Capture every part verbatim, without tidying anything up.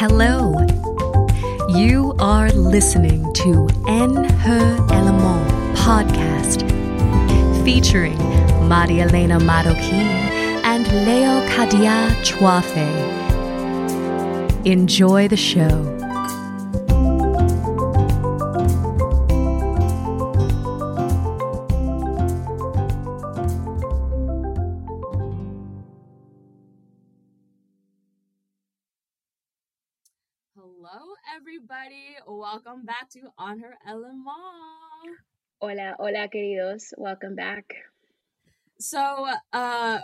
Hello. You are listening to En Her Elemon podcast, featuring Marielena Marroquin and Leocadia Chouafé. Enjoy the show. Welcome back to On Her Elemon. Hola, hola, queridos. Welcome back. So, uh,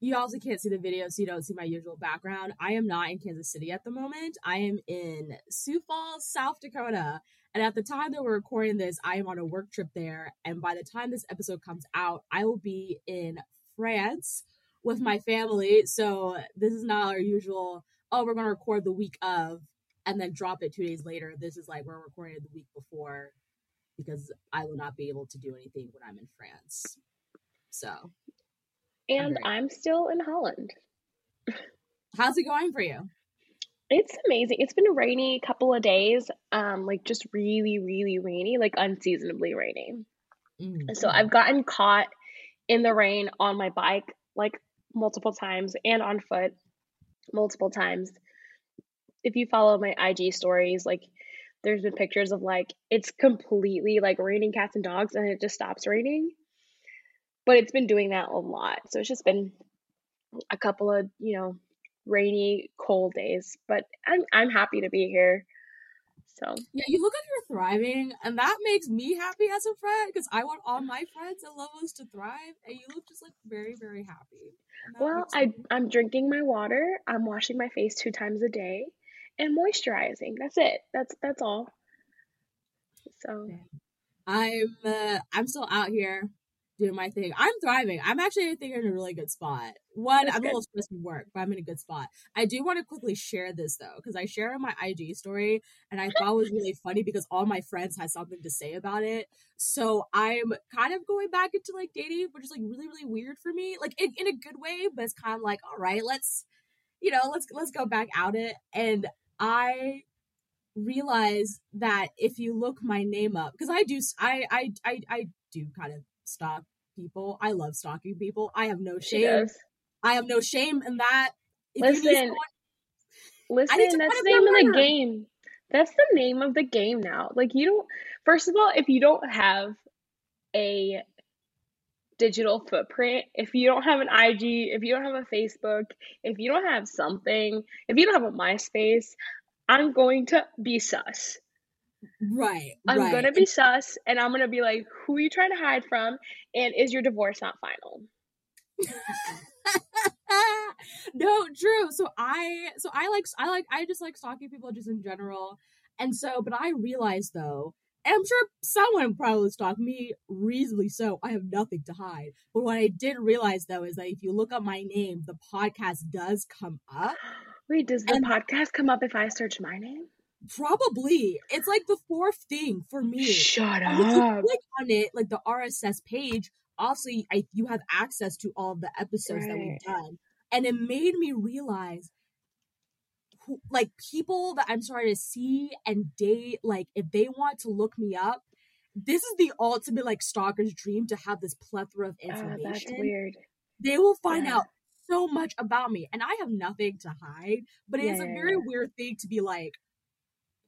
you also can't see the video, so you don't see my usual background. I am not in Kansas City at the moment. I am in Sioux Falls, South Dakota. And at the time that we're recording this, I am on a work trip there. And by the time this episode comes out, I will be in France with my family. So this is not our usual, oh, we're going to record the week of and then drop it two days later. This is like we're recording it the week before because I will not be able to do anything when I'm in France. So. And I'm, I'm still in Holland. How's it going for you? It's amazing. It's been a rainy couple of days. Um, like just really, really rainy, like unseasonably rainy. Mm-hmm. So I've gotten caught in the rain on my bike, like multiple times, and on foot multiple times. If you follow my I G stories, like there's been pictures of like, it's completely like raining cats and dogs and it just stops raining, but it's been doing that a lot. So it's just been a couple of, you know, rainy, cold days, but I'm, I'm happy to be here. So yeah, you look like you're thriving and that makes me happy as a friend because I want all my friends and loved ones to thrive. And you look just like very, very happy. Well, I, I'm drinking my water. I'm washing my face two times a day. And moisturizing. That's it. That's that's all. So, I'm uh, I'm still out here doing my thing. I'm thriving. I'm actually I think in a really good spot. One, that's I'm good. A little stressed from work, but I'm in a good spot. I do want to quickly share this though, because I share my I G story, and I thought it was really funny because all my friends had something to say about it. So I'm kind of going back into like dating, which is like really really weird for me, like in, in a good way, but it's kind of like all right, let's you know let's let's go back at it and. I realized that if you look my name up, because I do, I, I, I, I do kind of stalk people. I love stalking people. I have no shame. I have no shame in that. If listen, someone, listen, that's the name of the game. That's the name of the game now. Like you don't, first of all, if you don't have a digital footprint, if you don't have an I G, if you don't have a Facebook, if you don't have something, if you don't have a MySpace, I'm going to be sus. Right. I'm right. going to be sus and I'm going to be like, who are you trying to hide from? And is your divorce not final? No, true. So I, so I like, I like, I just like stalking people just in general. And so, but I realized though, I'm sure someone probably stalked me, reasonably so. I have nothing to hide. But what I did realize, though, is that if you look up my name, the podcast does come up. Wait, does the and podcast come up if I search my name? Probably. It's like the fourth thing for me. Shut up. If you click on it, like the R S S page, obviously I, you have access to all of the episodes right. that we've done. And it made me realize like people that I'm starting to see and date, like if they want to look me up, this is the ultimate like stalker's dream to have this plethora of information. Oh, that's weird. They will find yeah. out so much about me and I have nothing to hide, but yeah, it's a very yeah. weird thing to be like,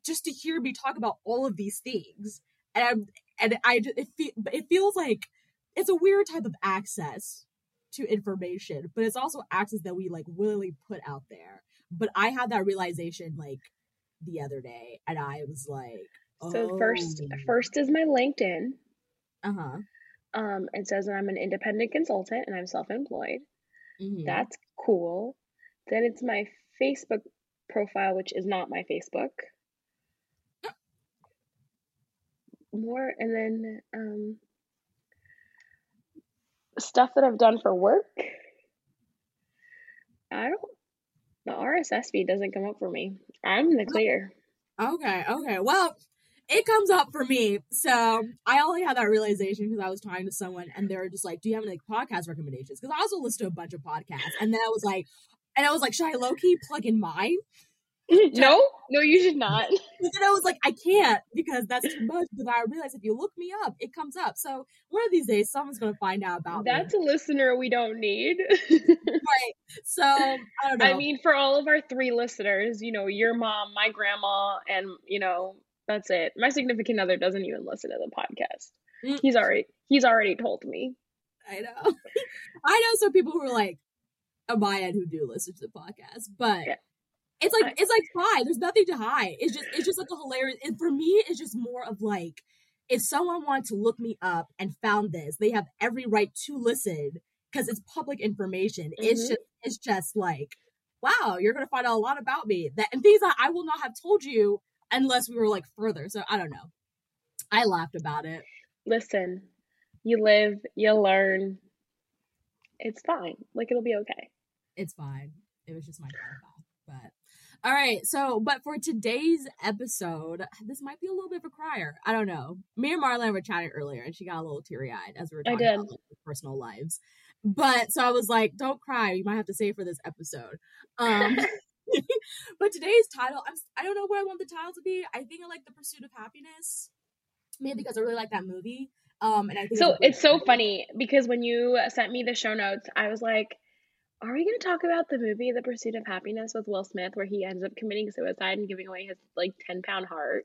just to hear me talk about all of these things. And I'm, and I, it, fe- it feels like it's a weird type of access to information, but it's also access that we like willingly put out there. But I had that realization like the other day and I was like, oh. So first, first is my LinkedIn. Uh-huh. Um, it says that I'm an independent consultant and I'm self-employed. Mm-hmm. That's cool. Then it's my Facebook profile, which is not my Facebook. More. And then, um, stuff that I've done for work. I don't, The R S S feed doesn't come up for me. I'm in the clear. Okay, okay. Well, it comes up for me. So I only had that realization because I was talking to someone and they were just like, do you have any like, podcast recommendations? Because I also listened to a bunch of podcasts. And then I was like, and I was like, should I low-key plug in mine? No, no, you should not. And I was like, I can't, because that's too much. But I realized if you look me up, it comes up. So one of these days, someone's going to find out about that's me. That's a listener we don't need. Right. So I don't know. I mean, for all of our three listeners, you know, your mom, my grandma, and, you know, that's it. My significant other doesn't even listen to the podcast. Mm-hmm. He's already, he's already told me. I know. I know some people who are like, Amaya, who do listen to the podcast, but... Yeah. It's like, it's like fine. There's nothing to hide. It's just, it's just like a hilarious, and for me, it's just more of like, if someone wanted to look me up and found this, they have every right to listen because it's public information. Mm-hmm. It's just, it's just like, wow, you're going to find out a lot about me that and things that I will not have told you unless we were like further. So I don't know. I laughed about it. Listen, you live, you learn. It's fine. Like, it'll be okay. It's fine. It was just my fault, but. All right, so, but for today's episode, this might be a little bit of a crier. I don't know. Me and Marlon were chatting earlier, and she got a little teary-eyed as we were talking about like, personal lives. But, so I was like, don't cry. You might have to save for this episode. Um, but today's title, I'm, I don't know what I want the title to be. I think I like The Pursuit of Happiness, maybe because I really like that movie. Um, and I think So, it's, it's so funny, because when you sent me the show notes, I was like, are we going to talk about the movie The Pursuit of Happiness with Will Smith, where he ends up committing suicide and giving away his like ten pound heart?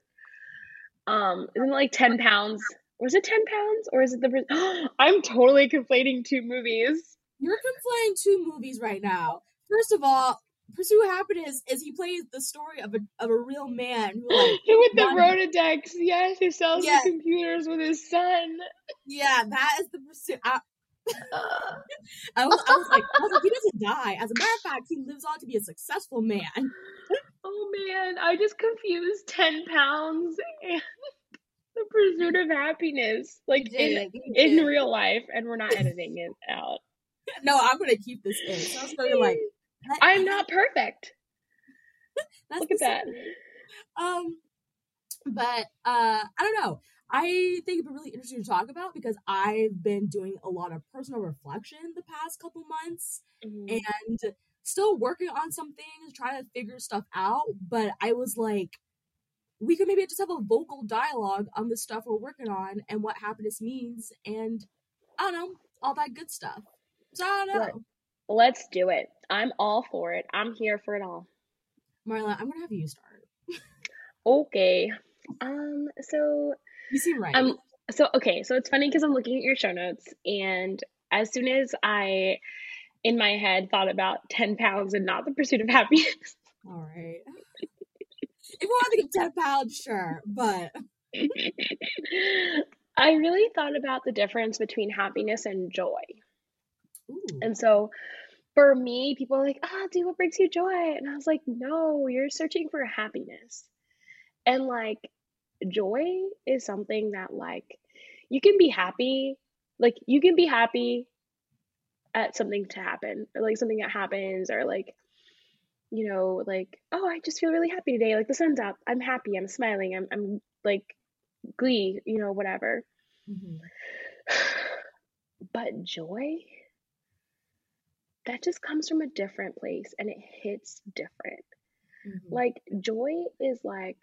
Um, isn't it like ten pounds? Was it ten pounds or is it the, oh, I'm totally conflating two movies. You're conflating two movies right now. First of all, Pursuit of Happiness is he plays the story of a, of a real man. Who, like, with the Rolodex. Yes. Who sells yes. the computers with his son. Yeah. That is the pursuit. I- I, was, I was like, I was like, he doesn't die. As a matter of fact, he lives on to be a successful man. Oh man, I just confused ten pounds and The Pursuit of Happiness, like in, in real life, and we're not editing it out. No, I'm gonna keep this in. So I was gonna be like, I'm not perfect. Look at that. Um, but uh, I don't know. I think it'd be really interesting to talk about because I've been doing a lot of personal reflection the past couple months mm-hmm. and still working on some things, trying to figure stuff out. But I was like, we could maybe just have a vocal dialogue on the stuff we're working on and what happiness means and, I don't know, all that good stuff. So I don't know. Let's do it. I'm all for it. I'm here for it all. Marla, I'm going to have you start. Okay. Um, so... You seem right. Um, so, okay. So it's funny because I'm looking at your show notes and as soon as I, in my head, thought about ten pounds and not The Pursuit of Happiness. All right. If we want to get ten pounds, sure. But I really thought about the difference between happiness and joy. Ooh. And so for me, people are like, ah, oh, do what brings you joy. And I was like, no, you're searching for happiness. And like, joy is something that like you can be happy like you can be happy at something to happen or like something that happens or like you know like oh I just feel really happy today, like the sun's up, I'm happy, I'm smiling, I'm I'm like glee, you know, whatever. Mm-hmm. But joy, that just comes from a different place and it hits different. Mm-hmm. Like joy is like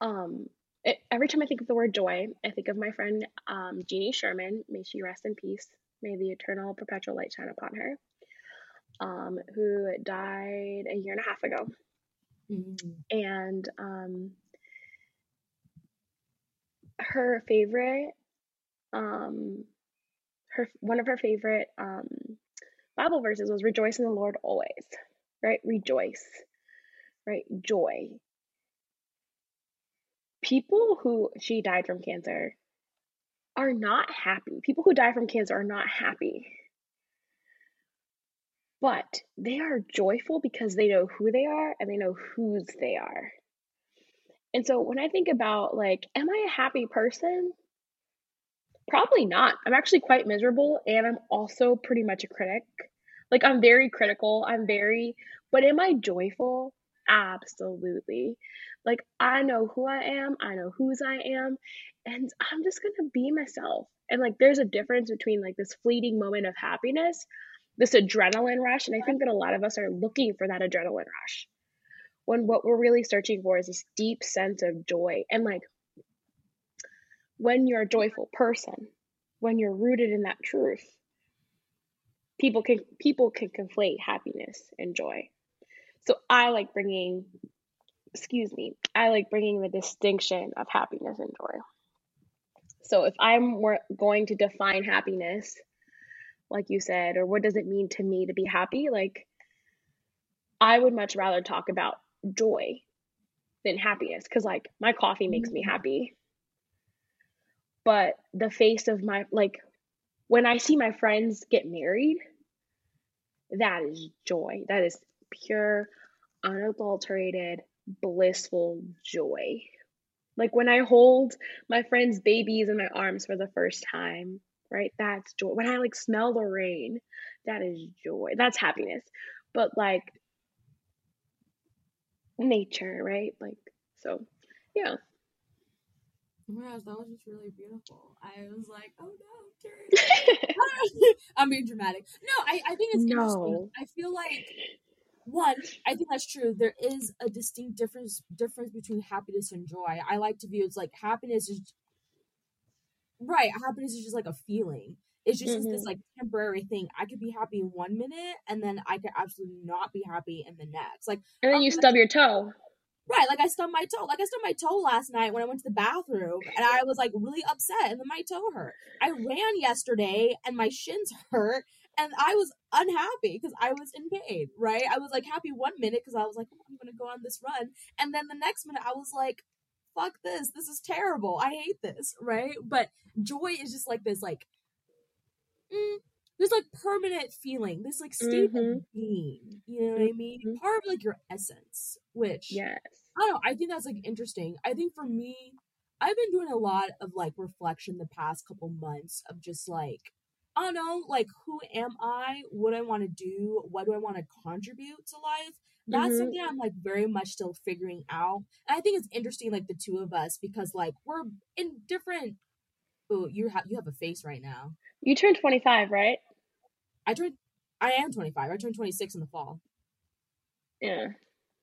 Um, it, every time I think of the word joy, I think of my friend, um, Jeannie Sherman, may she rest in peace, may the eternal perpetual light shine upon her, um, who died a year and a half ago. Mm-hmm. And, um, her favorite, um, her, one of her favorite, um, Bible verses was rejoice in the Lord always, right? Rejoice, right? Joy. People who, she died from cancer, are not happy. People who die from cancer are not happy. But they are joyful because they know who they are and they know whose they are. And so when I think about like, am I a happy person? Probably not. I'm actually quite miserable and I'm also pretty much a critic. Like I'm very critical. I'm very, but am I joyful? Absolutely. Like I know who I am, I know whose I am, and I'm just gonna be myself. And like there's a difference between like this fleeting moment of happiness this adrenaline rush. And I think that a lot of us are looking for that adrenaline rush, when what we're really searching for is this deep sense of joy. And like, when you're a joyful person, when you're rooted in that truth, people can people can conflate happiness and joy. So I like bringing, excuse me, I like bringing the distinction of happiness and joy. So if I'm going to define happiness, like you said, or what does it mean to me to be happy? Like, I would much rather talk about joy than happiness, because like my coffee makes me happy. But the face of my, like, when I see my friends get married, that is joy. That is pure, unadulterated, blissful joy. Like when I hold my friends' babies in my arms for the first time, right? That's joy. When I like smell the rain, that is joy. That's happiness. But like nature, right? Like, so yeah. Oh my gosh, that was just really beautiful. I was like, oh no, I'm being dramatic. No, I, I think it's no. interesting. I feel like, one, I think that's true. There is a distinct difference difference between happiness and joy. I like to view it's like happiness is, right, happiness is just like a feeling. It's just mm-hmm. this like temporary thing. I could be happy one minute and then I could absolutely not be happy in the next. Like, and then you stub your toe. Right, like I stubbed my toe. Like I stubbed my toe last night when I went to the bathroom and I was like really upset and then my toe hurt. I ran yesterday and my shins hurt and I was unhappy because I was in pain, right? I was like happy one minute because I was like, oh, I'm going to go on this run. And then the next minute I was like, fuck this. This is terrible. I hate this, right? But joy is just like this, like, mm, this like permanent feeling, this like state mm-hmm. of being, you know what I mean? Mm-hmm. Part of like your essence, which... Yes. I don't know, I think that's like interesting. I think for me, I've been doing a lot of like reflection the past couple months of just like, I don't know, like who am I? What do I want to do? What do I want to contribute to life? That's mm-hmm. something I'm like very much still figuring out. And I think it's interesting, like the two of us, because like we're in different. Oh, you have you have a face right now. You turned twenty-five, right? I turned. I am twenty-five. I turned twenty-six in the fall. Yeah,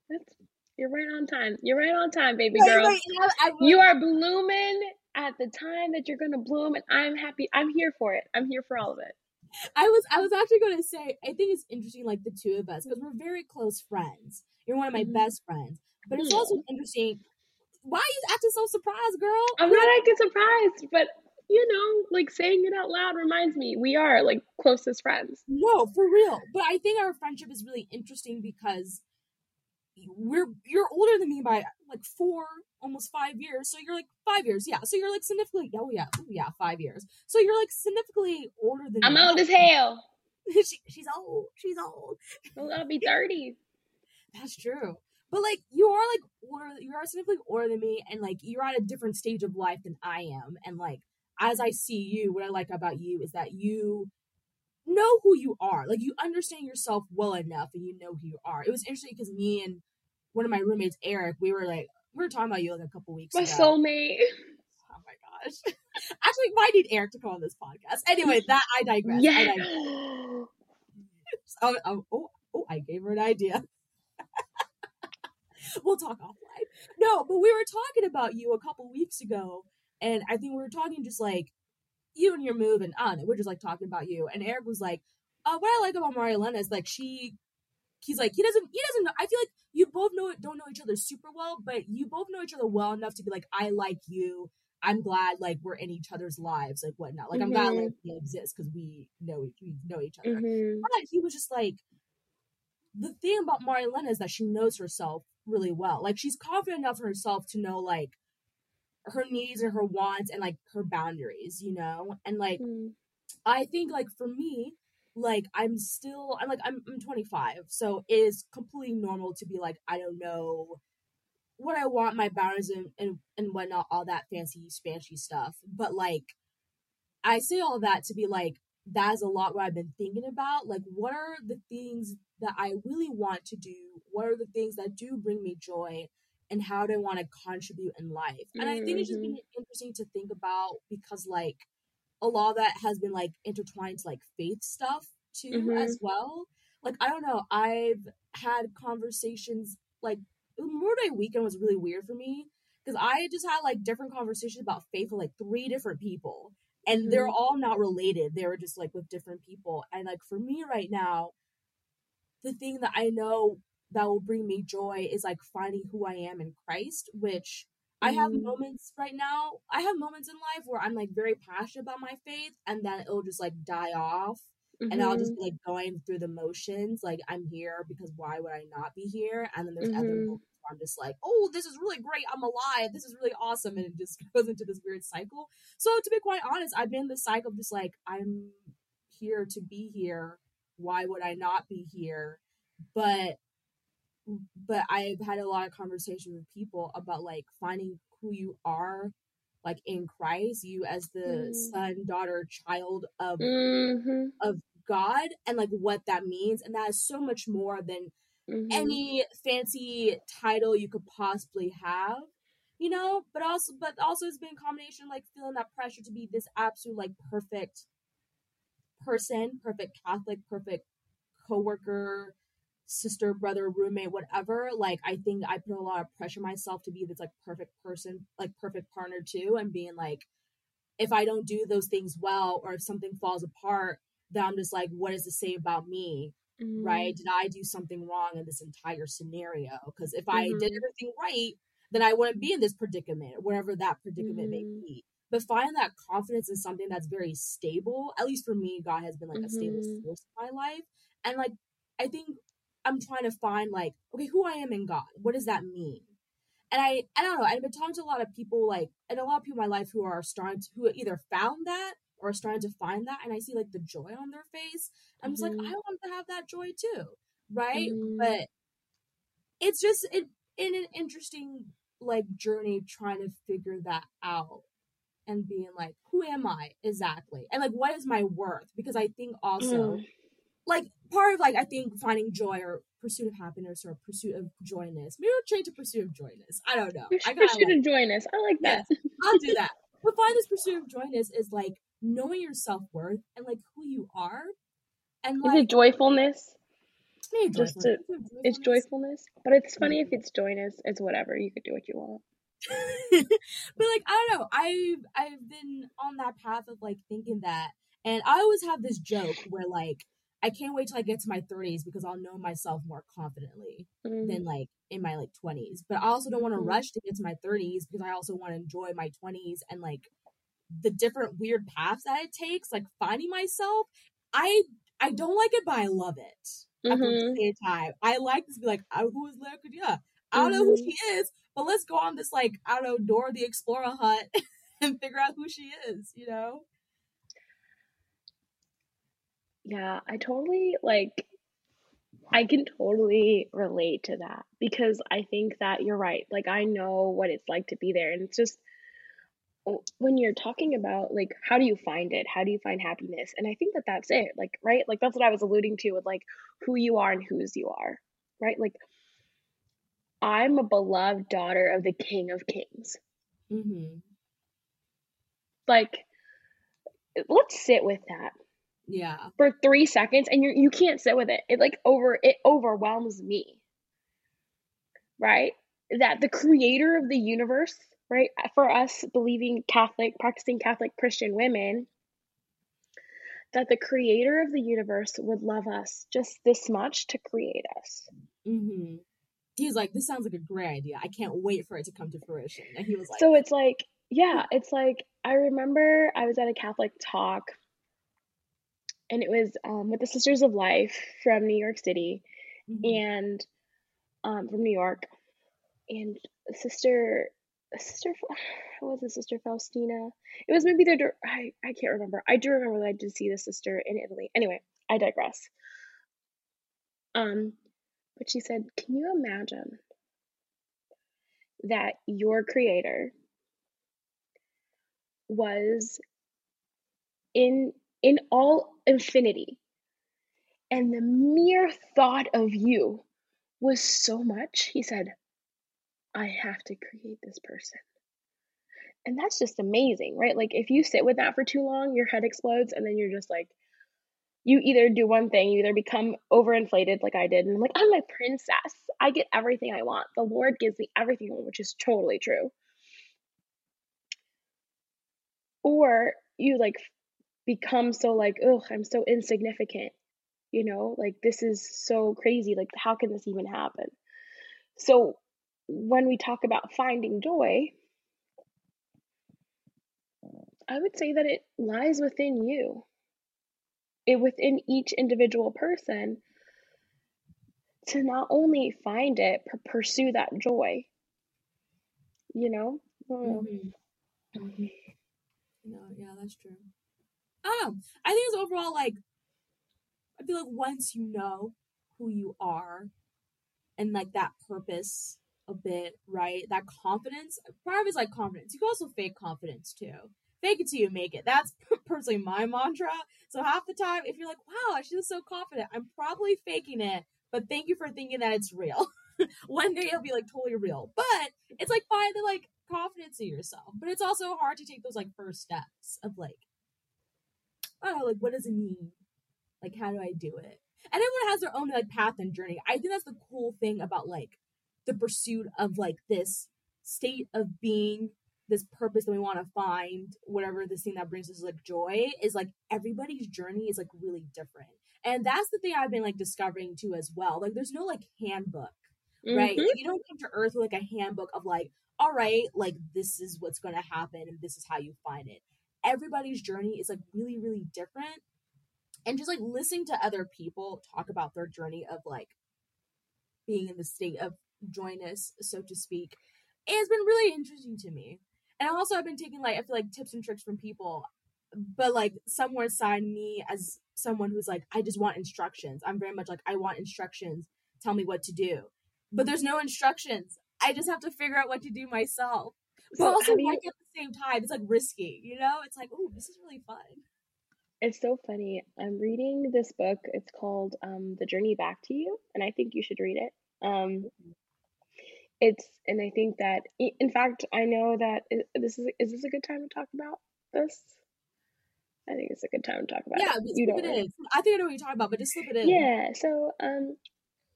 that's. You're right on time. You're right on time, baby girl. Wait, wait, no, I really... You are blooming at the time that you're going to bloom, and I'm happy. I'm here for it. I'm here for all of it. I was I was actually going to say, I think it's interesting, like, the two of us, because we're very close friends. You're one of my mm-hmm. best friends. But it's also interesting. Why are you acting so surprised, girl? I'm not acting surprised, but, you know, like, saying it out loud reminds me we are, like, closest friends. No, for real. But I think our friendship is really interesting because... We're you're older than me by like four, almost five years. So you're like five years, yeah. So you're like significantly, oh yeah, oh yeah, five years. So you're like significantly older than I'm me. I'm old as hell. she, she's old. She's old. Well, I'll be thirty. That's true. But like you are like older, you are significantly older than me, and like you're at a different stage of life than I am. And like as I see you, what I like about you is that you. Know who you are. Like you understand yourself well enough and you know who you are. It was interesting because me and one of my roommates, Eric, we were like we were talking about you like a couple weeks my ago. My soulmate. Oh my gosh. Actually, I need Eric to come on this podcast. Anyway, that I digress. Yeah. I digress. oh, oh, oh, oh, I gave her an idea. We'll talk offline. No, but we were talking about you a couple weeks ago, and I think we were talking just like you and your move and on. We're just like talking about you. And Eric was like, uh, what I like about Marielena is like, she, he's like, he doesn't, he doesn't know. I feel like you both know don't know each other super well, but you both know each other well enough to be like, I like you. I'm glad like we're in each other's lives, like whatnot. Like mm-hmm. I'm glad like we exist because we know, we know each other. Mm-hmm. But he was just like, the thing about Marielena is that she knows herself really well. Like she's confident enough in herself to know like, her needs and her wants and like her boundaries, you know? And like, mm. I think like for me, like I'm still, I'm like, I'm, I'm twenty-five. So it is completely normal to be like, I don't know what I want, my boundaries and, and, and whatnot, all that fancy, spancy stuff. But like, I say all that to be like, that's a lot what I've been thinking about. Like, what are the things that I really want to do? What are the things that do bring me joy? And how do I want to contribute in life? And I think it's just been interesting to think about because, like, a lot of that has been, like, intertwined to, like, faith stuff too, mm-hmm. as well. Like, I don't know. I've had conversations, like, Memorial Day weekend was really weird for me because I just had, like, different conversations about faith with, like, three different people. And mm-hmm. they're all not related. They were just, like, with different people. And, like, for me right now, the thing that I know that will bring me joy is, like, finding who I am in Christ, which... I have moments right now, I have moments in life where I'm, like, very passionate about my faith, and then it'll just, like, die off, mm-hmm. and I'll just be, like, going through the motions, like, I'm here because why would I not be here? And then there's mm-hmm. other moments where I'm just like, oh, this is really great, I'm alive, this is really awesome, and it just goes into this weird cycle. So to be quite honest, I've been in this cycle of just, like, I'm here to be here, why would I not be here? But but I've had a lot of conversations with people about, like, finding who you are, like, in Christ, you as the mm-hmm. son, daughter, child of mm-hmm. of God, and, like, what that means. And that is so much more than mm-hmm. any fancy title you could possibly have, you know, but also, but also it's been a combination, like, feeling that pressure to be this absolute, like, perfect person, perfect Catholic, perfect coworker, sister, brother, roommate, whatever. Like, I think I put a lot of pressure myself to be this, like, perfect person, like, perfect partner too, and being like, if I don't do those things well, or if something falls apart, then I'm just like, what does it say about me? Mm-hmm. Right? Did I do something wrong in this entire scenario? Because if mm-hmm. I did everything right, then I wouldn't be in this predicament, whatever that predicament mm-hmm. may be. But finding that confidence in something that's very stable, at least for me, God has been, like, mm-hmm. a stable source in my life. And, like, I think I'm trying to find, like, okay, who I am in God. What does that mean? And I, I don't know. I've been talking to a lot of people, like, and a lot of people in my life who are starting to, who either found that or are starting to find that. And I see, like, the joy on their face. I'm mm-hmm. just like, I want to have that joy too. Right. Mm-hmm. But it's just it, in an interesting, like, journey trying to figure that out and being like, who am I exactly? And, like, what is my worth? Because I think also, mm-hmm. like, part of, like, I think finding joy or pursuit of happiness or pursuit of joyness. Maybe we'll change to pursuit of joyness. I don't know. I gotta, pursuit like, of joyness. I like that. Yes, I'll do that. But find this pursuit of joyness is, like, knowing your self-worth and, like, who you are. And, like, is it joyfulness? Maybe joyfulness. Just to, it's joyfulness. But it's funny mm-hmm. if it's joyness. It's whatever. You could do what you want. But, like, I don't know. I've, I've been on that path of, like, thinking that. And I always have this joke where, like, I can't wait till I get to my thirties because I'll know myself more confidently mm-hmm. than, like, in my, like, twenties. But I also don't want to mm-hmm. rush to get to my thirties because I also want to enjoy my twenties and, like, the different weird paths that it takes. Like, finding myself, I I don't like it, but I love it. Mm-hmm. At the same time, I like to be like, oh, who is Leocadia? I don't mm-hmm. know who she is, but let's go on this, like, I don't know, Dora the Explorer hunt and figure out who she is. You know. Yeah, I totally, like, I can totally relate to that because I think that you're right. Like, I know what it's like to be there. And it's just when you're talking about, like, how do you find it? How do you find happiness? And I think that that's it. Like, right? Like, that's what I was alluding to with, like, who you are and whose you are, right? Like, I'm a beloved daughter of the King of Kings. Mm-hmm. Like, let's sit with that. Yeah, for three seconds, and you you can't sit with it. It like over it overwhelms me. Right, that the creator of the universe, right, for us believing Catholic, practicing Catholic Christian women, that the creator of the universe would love us just this much to create us. Mm-hmm. He's like, this sounds like a great idea. I can't wait for it to come to fruition. And he was like, so it's like, yeah, it's like I remember I was at a Catholic talk. And it was um, with the Sisters of Life from New York City mm-hmm. and um, from New York. And Sister, Sister, what was it, Sister Faustina? It was maybe the, I, I can't remember. I do remember that I did see the sister in Italy. Anyway, I digress. Um, but she said, can you imagine that your creator was in, in all infinity, and the mere thought of you was so much, he said, I have to create this person. And that's just amazing, right? Like, if you sit with that for too long, your head explodes, and then you're just like, you either do one thing, you either become overinflated like I did, and I'm like, I'm a princess. I get everything I want. The Lord gives me everything, which is totally true. Or you like become so like, oh, I'm so insignificant, you know, like this is so crazy. Like, how can this even happen? So when we talk about finding joy, I would say that it lies within you. It within each individual person to not only find it, but pursue that joy, you know? Mm-hmm. Mm-hmm. No, yeah, that's true. I don't know. I think it's overall, like, I feel like once you know who you are and, like, that purpose a bit, right? That confidence, part of it's, like, confidence. You can also fake confidence, too. Fake it till you make it. That's personally my mantra. So half the time, if you're like, wow, she was so confident, I'm probably faking it, but thank you for thinking that it's real. One day it'll be, like, totally real. But it's, like, find the, like, confidence in yourself. But it's also hard to take those, like, first steps of, like, oh, like, what does it mean? Like, how do I do it? And everyone has their own, like, path and journey. I think that's the cool thing about, like, the pursuit of, like, this state of being, this purpose that we want to find, whatever this thing that brings us, like, joy, is, like, everybody's journey is, like, really different. And that's the thing I've been, like, discovering too as well. Like, there's no, like, handbook, right? Mm-hmm. Like, you don't come to earth with, like, a handbook of, like, all right, like, this is what's going to happen and this is how you find it. Everybody's journey is, like, really, really different. And just, like, listening to other people talk about their journey of, like, being in the state of joyness, so to speak, has been really interesting to me. And also I've been taking, like, I feel like tips and tricks from people, but, like, somewhere inside me as someone who's like, I just want instructions. I'm very much like, I want instructions. Tell me what to do. But there's no instructions. I just have to figure out what to do myself. But so also, like, you... at the same time, it's, like, risky, you know? It's like, oh, this is really fun. It's so funny. I'm reading this book. It's called um, The Journey Back to You, and I think you should read it. Um, it's, and I think that, in fact, I know that, this is, is this a good time to talk about this? I think it's a good time to talk about yeah, it. Yeah, you slip don't it in. I think I know what you're talking about, but just slip it in. Yeah, so, um...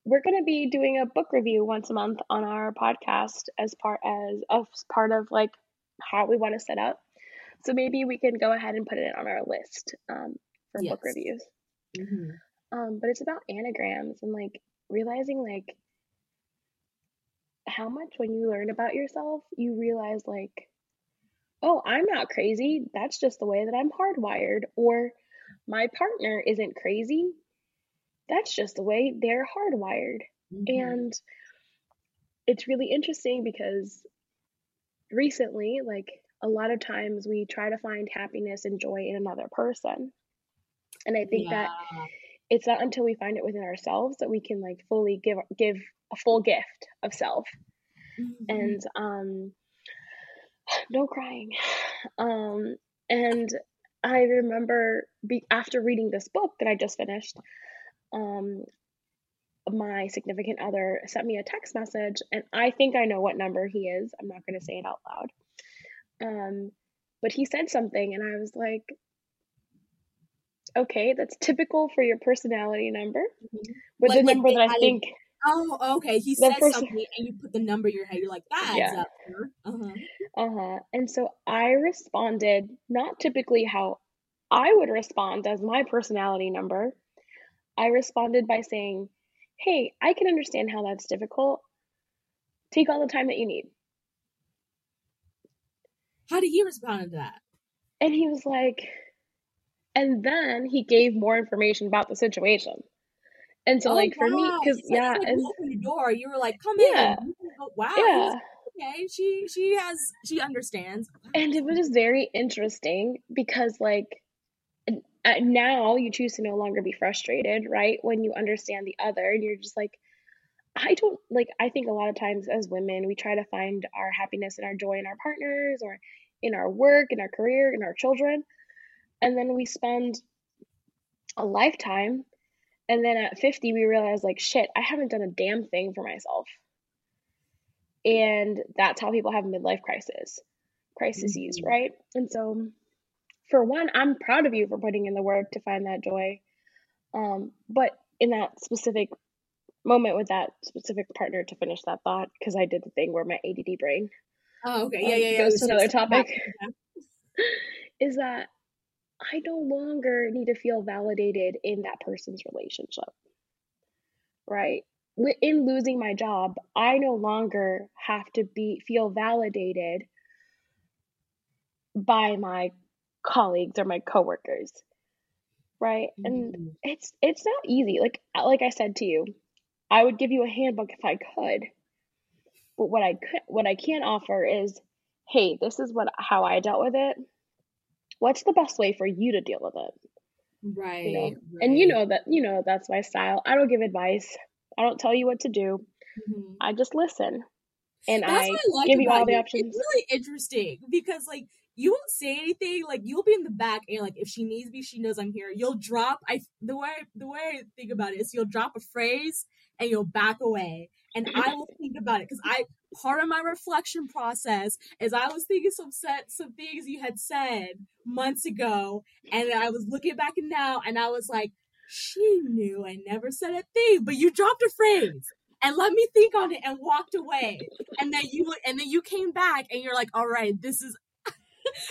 we're going to be doing a book review once a month on our podcast as part as, as part of, like, how we want to set up. So maybe we can go ahead and put it on our list um, for yes. book reviews. Mm-hmm. Um, but it's about anagrams and, like, realizing, like, how much when you learn about yourself, you realize, like, oh, I'm not crazy. That's just the way that I'm hardwired. Or my partner isn't crazy. That's just the way they're hardwired. Mm-hmm. And it's really interesting because recently, like, a lot of times we try to find happiness and joy in another person. And I think yeah. that it's not until we find it within ourselves that we can, like, fully give give a full gift of self. Mm-hmm. And um, no crying. Um, and I remember be- after reading this book that I just finished, um my significant other sent me a text message, and I think I know what number he is. I'm not going to say it out loud, um but he said something and I was like, okay, that's typical for your personality number, but like, the number like that I added, think oh okay he said person- something and you put the number in your head, you're like, that adds yeah. up here. uh-huh uh-huh And so I responded not typically how I would respond as my personality number. I responded by saying, hey, I can understand how that's difficult. Take all the time that you need. How did he respond to that? And he was like, and then he gave more information about the situation. And so, oh, like, wow. for me, because, yeah. Like, and, you opened the door. You were like, come yeah. in. Go, wow. Yeah. Okay. She, she has, she understands. And it was just very interesting because, like, Uh, now you choose to no longer be frustrated, right? When you understand the other, and you're just like, I don't like, I think a lot of times as women, we try to find our happiness and our joy in our partners or in our work, in our career, in our children. And then we spend a lifetime. And then at fifty, we realize, like, shit, I haven't done a damn thing for myself. And that's how people have midlife crisis, crises, mm-hmm. right? And so, for one, I'm proud of you for putting in the work to find that joy. Um, but in that specific moment with that specific partner, to finish that thought, because I did the thing where my A D D brain. Oh, okay. Yeah, um, yeah, yeah. Goes so to another topic. Yeah. Is that I no longer need to feel validated in that person's relationship, right? In losing my job, I no longer have to be feel validated by my colleagues or my coworkers, right? Mm-hmm. And it's it's not easy. Like like I said to you, I would give you a handbook if I could, but what I could, what I can offer is, hey, this is what how I dealt with it. What's the best way for you to deal with it? Right, you know? right. And you know that you know that's my style. I don't give advice. I don't tell you what to do. Mm-hmm. I just listen, and that's I, what I like give you all the options. It's really interesting because, like, you won't say anything. Like, you'll be in the back, and like, if she needs me, she knows I'm here. You'll drop. I the way the way I think about it is, you'll drop a phrase and you'll back away, and I will think about it because I part of my reflection process is I was thinking some set some things you had said months ago, and I was looking back and now, and I was like, she knew I never said a thing, but you dropped a phrase and let me think on it and walked away, and then you and then you came back and you're like, all right, this is.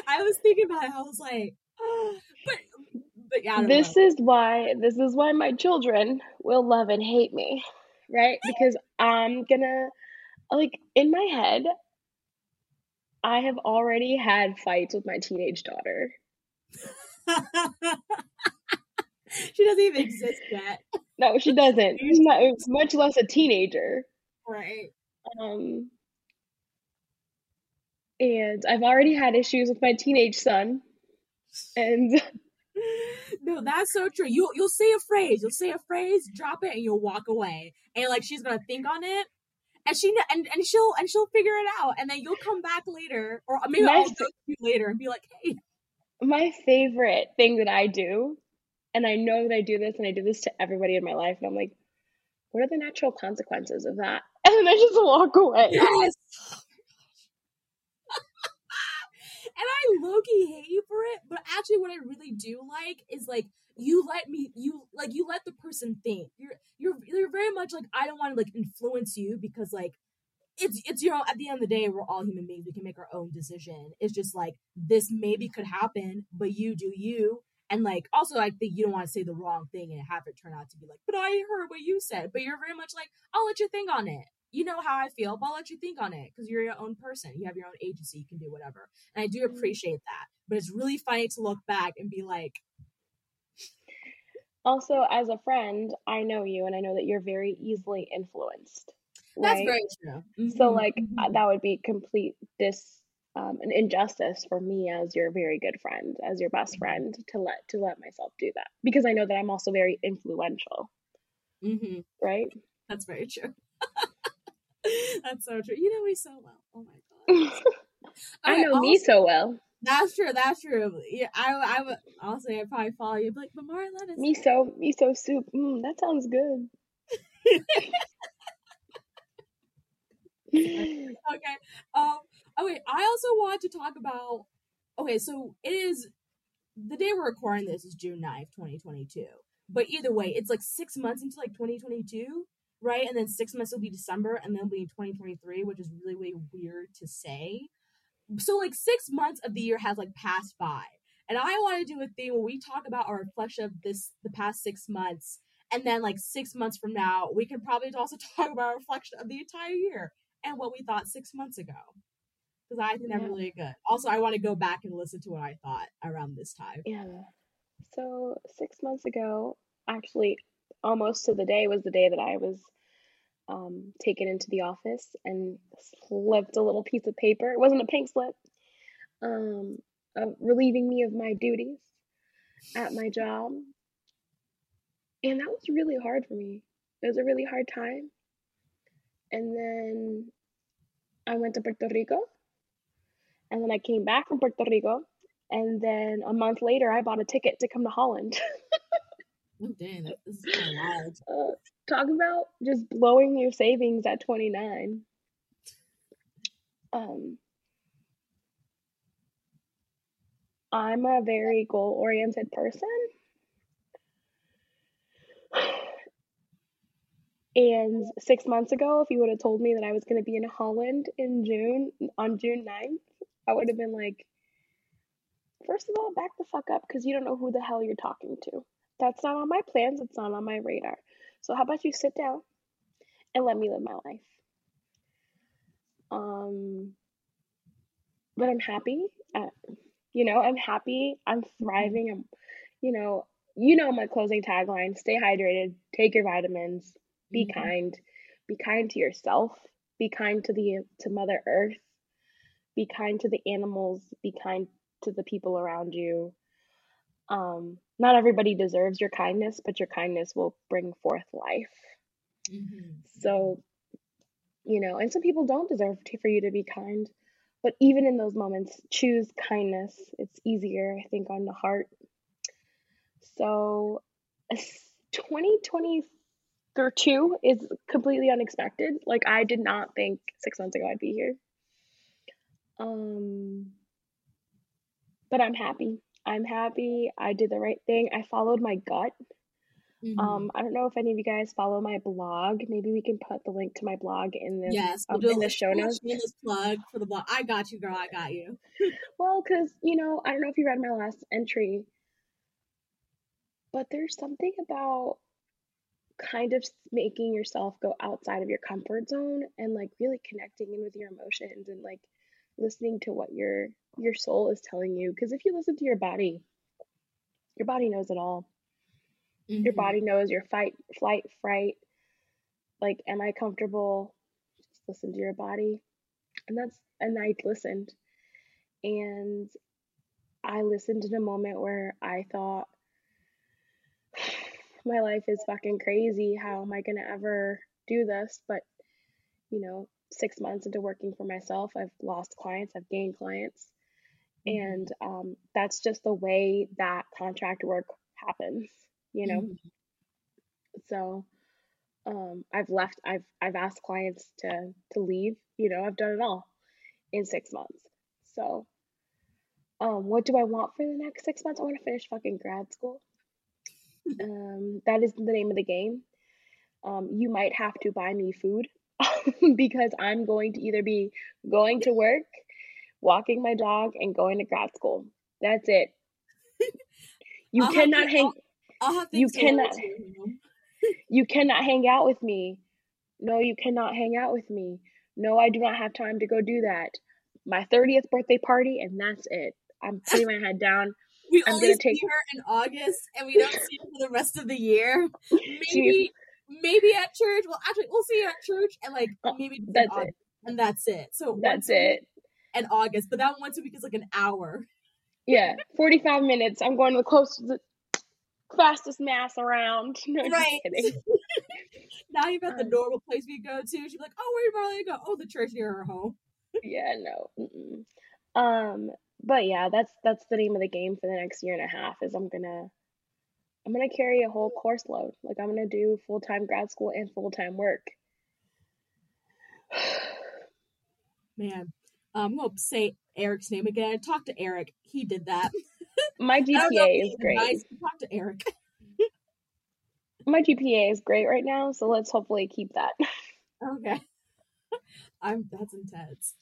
I was thinking about it. I was like, oh, but but yeah, I don't this know. is why this is why my children will love and hate me, right? Because I'm gonna like in my head, I have already had fights with my teenage daughter. She doesn't even exist yet. No, she doesn't. She's not, much less a teenager, right? Um. And I've already had issues with my teenage son. And no, that's so true. You you'll say a phrase, you'll say a phrase, drop it, and you'll walk away. And like she's gonna think on it, and she and, and she'll and she'll figure it out. And then you'll come back later, or maybe my I'll go to you later and be like, hey. My favorite thing that I do, and I know that I do this, and I do this to everybody in my life, and I'm like, what are the natural consequences of that? And then I just walk away. Yes. And I low-key hate you for it, but actually what I really do like is, like, you let me, you, like, you let the person think. You're, you're, you're very much, like, I don't want to, like, influence you because, like, it's, it's, you know, at the end of the day, we're all human beings. We can make our own decision. It's just, like, this maybe could happen, but you do you. And, like, also, I think you don't want to say the wrong thing and have it turn out to be, like, but I heard what you said. But you're very much, like, I'll let you think on it. You know how I feel, but I'll let you think on it because you're your own person. You have your own agency. You can do whatever. And I do appreciate that. But it's really funny to look back and be like. Also, as a friend, I know you and I know that you're very easily influenced. That's right? Very true. Mm-hmm. So like mm-hmm. that would be complete dis, um, an injustice for me as your very good friend, as your best friend to let to let myself do that because I know that I'm also very influential. Mm-hmm. Right? That's very true. That's so true. You know me so well. Oh my god. I right, know also, me so well. That's true. That's true. Yeah, I, I would. Also, I probably follow you. But like, but Marielena, miso, miso soup. Mm, that sounds good. Okay. Um. Okay. I also want to talk about. Okay, so it is the day we're recording this is June ninth, twenty twenty-two. But either way, it's like six months into like twenty twenty-two. Right? And then six months will be December and then it'll be twenty twenty-three, which is really, really weird to say. So like six months of the year has like passed by. And I want to do a thing where we talk about our reflection of this, the past six months. And then like six months from now, we can probably also talk about our reflection of the entire year and what we thought six months ago. Because I think yeah. that's really good. Also, I want to go back and listen to what I thought around this time. Yeah. So six months ago, actually, almost to the day was the day that I was um, taken into the office and slipped a little piece of paper. It wasn't a pink slip, um, of relieving me of my duties at my job. And that was really hard for me. It was a really hard time. And then I went to Puerto Rico. And then I came back from Puerto Rico. And then a month later, I bought a ticket to come to Holland. Oh, dang, that, this is kind of wild. Uh, talk about just blowing your savings at twenty-nine. Um, I'm a very goal-oriented person. And six months ago, if you would have told me that I was going to be in Holland in June, on June ninth, I would have been like, first of all, back the fuck up, because you don't know who the hell you're talking to. That's not on my plans. It's not on my radar. So how about you sit down and let me live my life? Um, but I'm happy. Uh, you know, I'm happy. I'm thriving. I'm, you know, you know my closing tagline: stay hydrated, take your vitamins, be mm-hmm. kind, be kind to yourself, be kind to the to Mother Earth, be kind to the animals, be kind to the people around you. Um, not everybody deserves your kindness, but your kindness will bring forth life. Mm-hmm. So, you know, and some people don't deserve to, for you to be kind, but even in those moments, choose kindness. It's easier, I think, on the heart. So twenty twenty-two is completely unexpected. Like, I did not think six months ago I'd be here. Um, but I'm happy. I'm happy. I did the right thing. I followed my gut. Mm-hmm. Um, I don't know if any of you guys follow my blog. Maybe we can put the link to my blog in this. Yes, we'll um, do in the show notes. Plug for the blog. I got you, girl. I got you. Well, because you know, I don't know if you read my last entry, but there's something about kind of making yourself go outside of your comfort zone and like really connecting in with your emotions and like listening to what your your soul is telling you. Because if you listen to your body, your body knows it all. Mm-hmm. Your body knows your fight, flight, fright. Like, am I comfortable? Just listen to your body. And that's, and I listened. And I listened in a moment where I thought, my life is fucking crazy. How am I going to ever do this? But, you know, six months into working for myself, I've lost clients, I've gained clients. Mm-hmm. And um, that's just the way that contract work happens. You know, mm-hmm. so um, I've left, I've, I've asked clients to, to leave, you know, I've done it all in six months. So um, what do I want for the next six months? I want to finish fucking grad school. Um, that is the name of the game. Um, you might have to buy me food because I'm going to either be going to work, walking my dog, and going to grad school. That's it. You I'll cannot hang... You cannot, you cannot hang out with me. No, you cannot hang out with me. No, I do not have time to go do that. My thirtieth birthday party, and that's it. I'm putting my head down. We I'm only gonna see take... her in August, and we don't see her for the rest of the year. Maybe, maybe at church. Well, actually, we'll see her at church, and like maybe oh, that's August, it, and that's it. So that's it. And August, but that once a week is like an hour. Yeah, forty-five minutes. I'm going to the closest. Fastest mass around. No, right. Now you've got the normal place we go to. She's like, oh, where did Marielena go? Oh, the church near her home. Yeah, no. Mm-mm. Um, but yeah, that's that's the name of the game for the next year and a half. Is I'm gonna, I'm gonna carry a whole course load. Like I'm gonna do full time grad school and full time work. Man, um, I'm gonna say Eric's name again. I talked to Eric. He did that. My G P A is great. Nice to talk to Eric. My G P A is great right now, so let's hopefully keep that. Okay. I'm that's intense.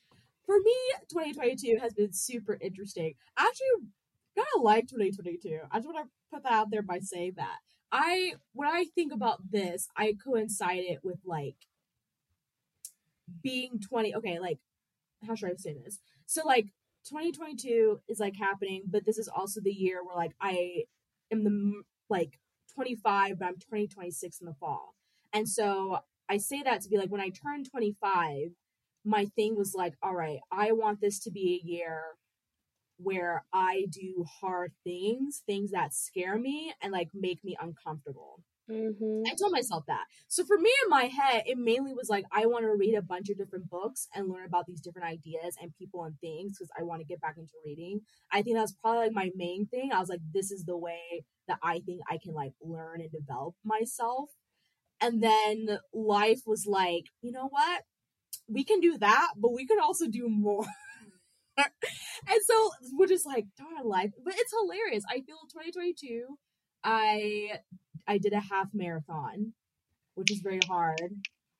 For me, twenty twenty-two has been super interesting. I actually kind of like twenty twenty-two. I just want to put that out there by saying that. I when I think about this, I coincide it with like being twenty. Okay, like how should I say this? So like twenty twenty-two is like happening, but this is also the year where like I am the like twenty-five, but I'm twenty twenty-six in the fall. And so I say that to be like, when I turned twenty-five, my thing was like, all right, I want this to be a year where I do hard things, things that scare me and like make me uncomfortable. Mm-hmm. I told myself that. So for me in my head, it mainly was like, I want to read a bunch of different books and learn about these different ideas and people and things because I want to get back into reading. I think that was probably like my main thing. I was like, this is the way that I think I can like learn and develop myself. And then life was like, you know what? We can do that, but we could also do more. And so we're just like, darn life. But it's hilarious. I feel twenty twenty-two, I... I did a half marathon which is very hard.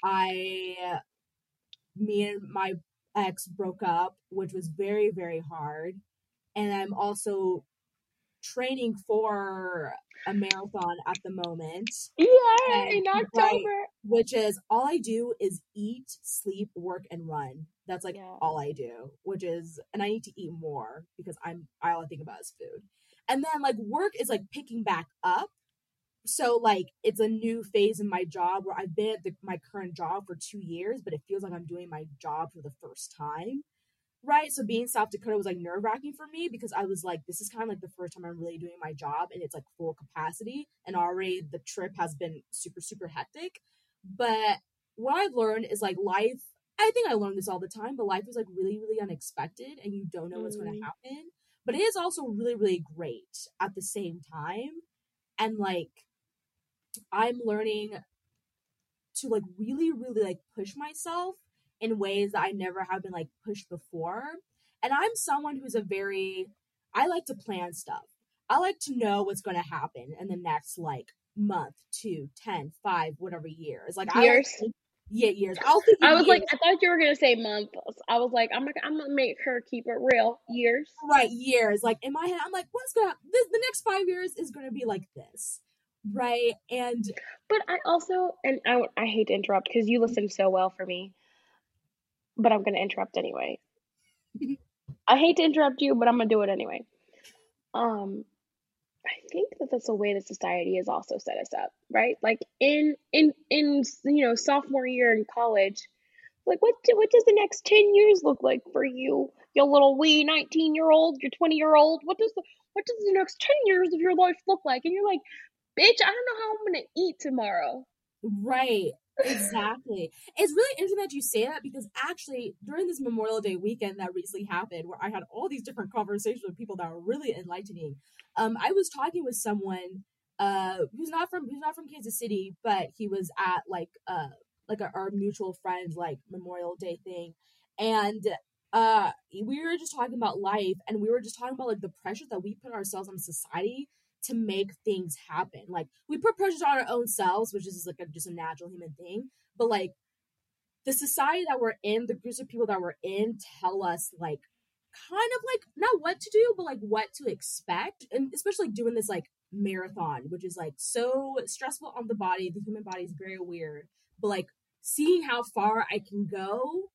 I, me and my ex broke up, which was very, very hard. And I'm also training for a marathon at the moment. Yeah, in October. Right, which is, all I do is eat, sleep, work, and run. That's like yeah. all I do, which is, and I need to eat more because I'm, I all I think about is food. And then like work is like picking back up. So like, it's a new phase in my job where I've been at the, my current job for two years, but it feels like I'm doing my job for the first time. Right. So being in South Dakota was like nerve wracking for me because I was like, this is kind of like the first time I'm really doing my job and it's like full capacity. And already the trip has been super, super hectic. But what I've learned is like life, I think I learned this all the time, but life is like really, really unexpected and you don't know what's going to happen. But it is also really, really great at the same time. And like, I'm learning to like really, really like push myself in ways that I never have been like pushed before. And I'm someone who's a very, I like to plan stuff. I like to know what's going to happen in the next like month, two, ten, five, whatever years. Like years. I like, yeah, years. I'll think I was years. like, I thought you were going to say months. I was like, I'm like, I'm going to make her keep it real. Years. Right. Years. Like in my head, I'm like, what's going to happen? The next five years is going to be like this. Right. And, but I also, and I, I hate to interrupt because you listen so well for me. But I'm going to interrupt anyway. I hate to interrupt you, but I'm going to do it anyway. Um, I think that that's the way that society has also set us up, right? Like in, in, in you know, sophomore year in college, like what do, what does the next ten years look like for you? Your little wee nineteen-year-old, your twenty-year-old, what does the, what does the next ten years of your life look like? And you're like, bitch, I don't know how I'm going to eat tomorrow. Right. Exactly. It's really interesting that you say that because actually during this Memorial Day weekend that recently happened where I had all these different conversations with people that were really enlightening. Um, I was talking with someone uh who's not from who's not from Kansas City, but he was at like uh like a, our mutual friend like Memorial Day thing, and uh we were just talking about life and we were just talking about like the pressure that we put ourselves on society to make things happen. Like we put pressures on our own selves, which is like a, just a natural human thing. But like the society that we're in, the groups of people that we're in tell us like kind of like not what to do, but like what to expect. And especially like, doing this like marathon, which is like so stressful on the body. The human body is very weird, but like seeing how far I can go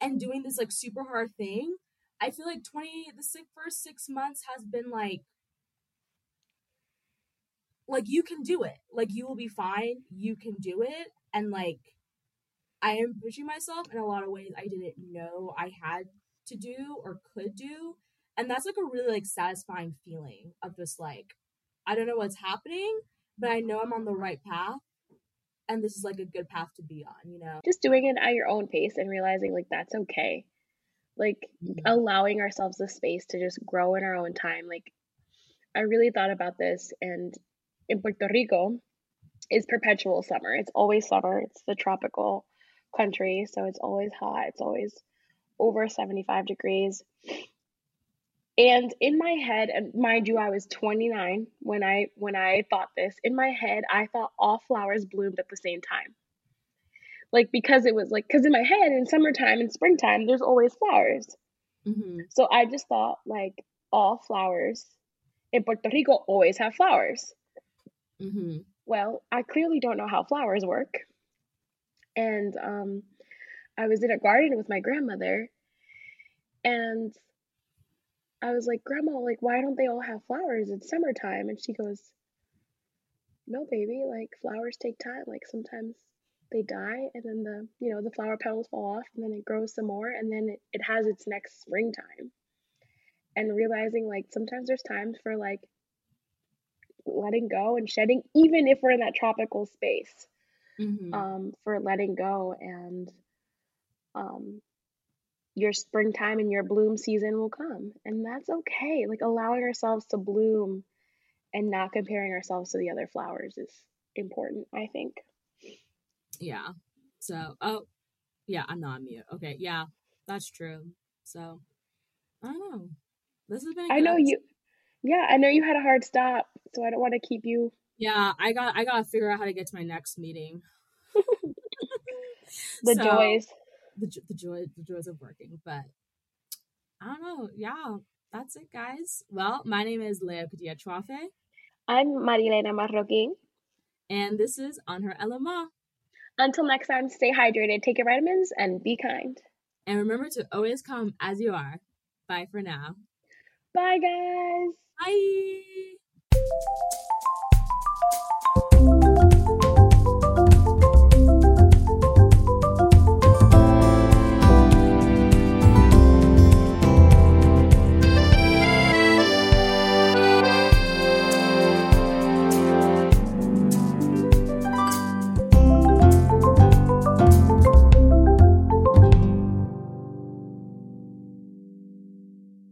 and doing this like super hard thing. I feel like twenty, the six, first six months has been like, like you can do it, like you will be fine. You can do it. And like, I am pushing myself in a lot of ways I didn't know I had to do or could do. And that's like a really like satisfying feeling of just like, I don't know what's happening, but I know I'm on the right path. And this is like a good path to be on, you know, just doing it at your own pace and realizing like, that's okay. Like mm-hmm. allowing ourselves the space to just grow in our own time. Like I really thought about this, and in Puerto Rico is perpetual summer. It's always summer. It's the tropical country. So it's always hot. It's always over seventy-five degrees. And in my head, and mind you, I was twenty-nine when I, when I thought this. In my head, I thought all flowers bloomed at the same time. Like, because it was like, because in my head in summertime and springtime, there's always flowers. Mm-hmm. So I just thought like all flowers in Puerto Rico always have flowers. Mm-hmm. Well, I clearly don't know how flowers work. And um, I was in a garden with my grandmother, and I was like, Grandma, like, why don't they all have flowers? It's summertime. And she goes, no, baby, like flowers take time. Like sometimes they die, and then the, you know, the flower petals fall off, and then it grows some more, and then it, it has its next springtime. And realizing like sometimes there's times for like letting go and shedding, even if we're in that tropical space, mm-hmm. um, for letting go, and um, your springtime and your bloom season will come, and that's okay. Like allowing ourselves to bloom and not comparing ourselves to the other flowers is important, I think. Yeah. So, oh yeah, I'm not on mute. Okay. Yeah, that's true. So I don't know. This has been, I know you, yeah, I know you had a hard stop, so I don't want to keep you. Yeah, I got I got to figure out how to get to my next meeting. The so, joys. The, the joy, the joys of working. But I don't know. Yeah, that's it, guys. Well, my name is Leocadia Chouafé. I'm Marielena Marroquin. And this is On Her L M A. Until next time, stay hydrated, take your vitamins, and be kind. And remember to always come as you are. Bye for now. Bye, guys. Bye.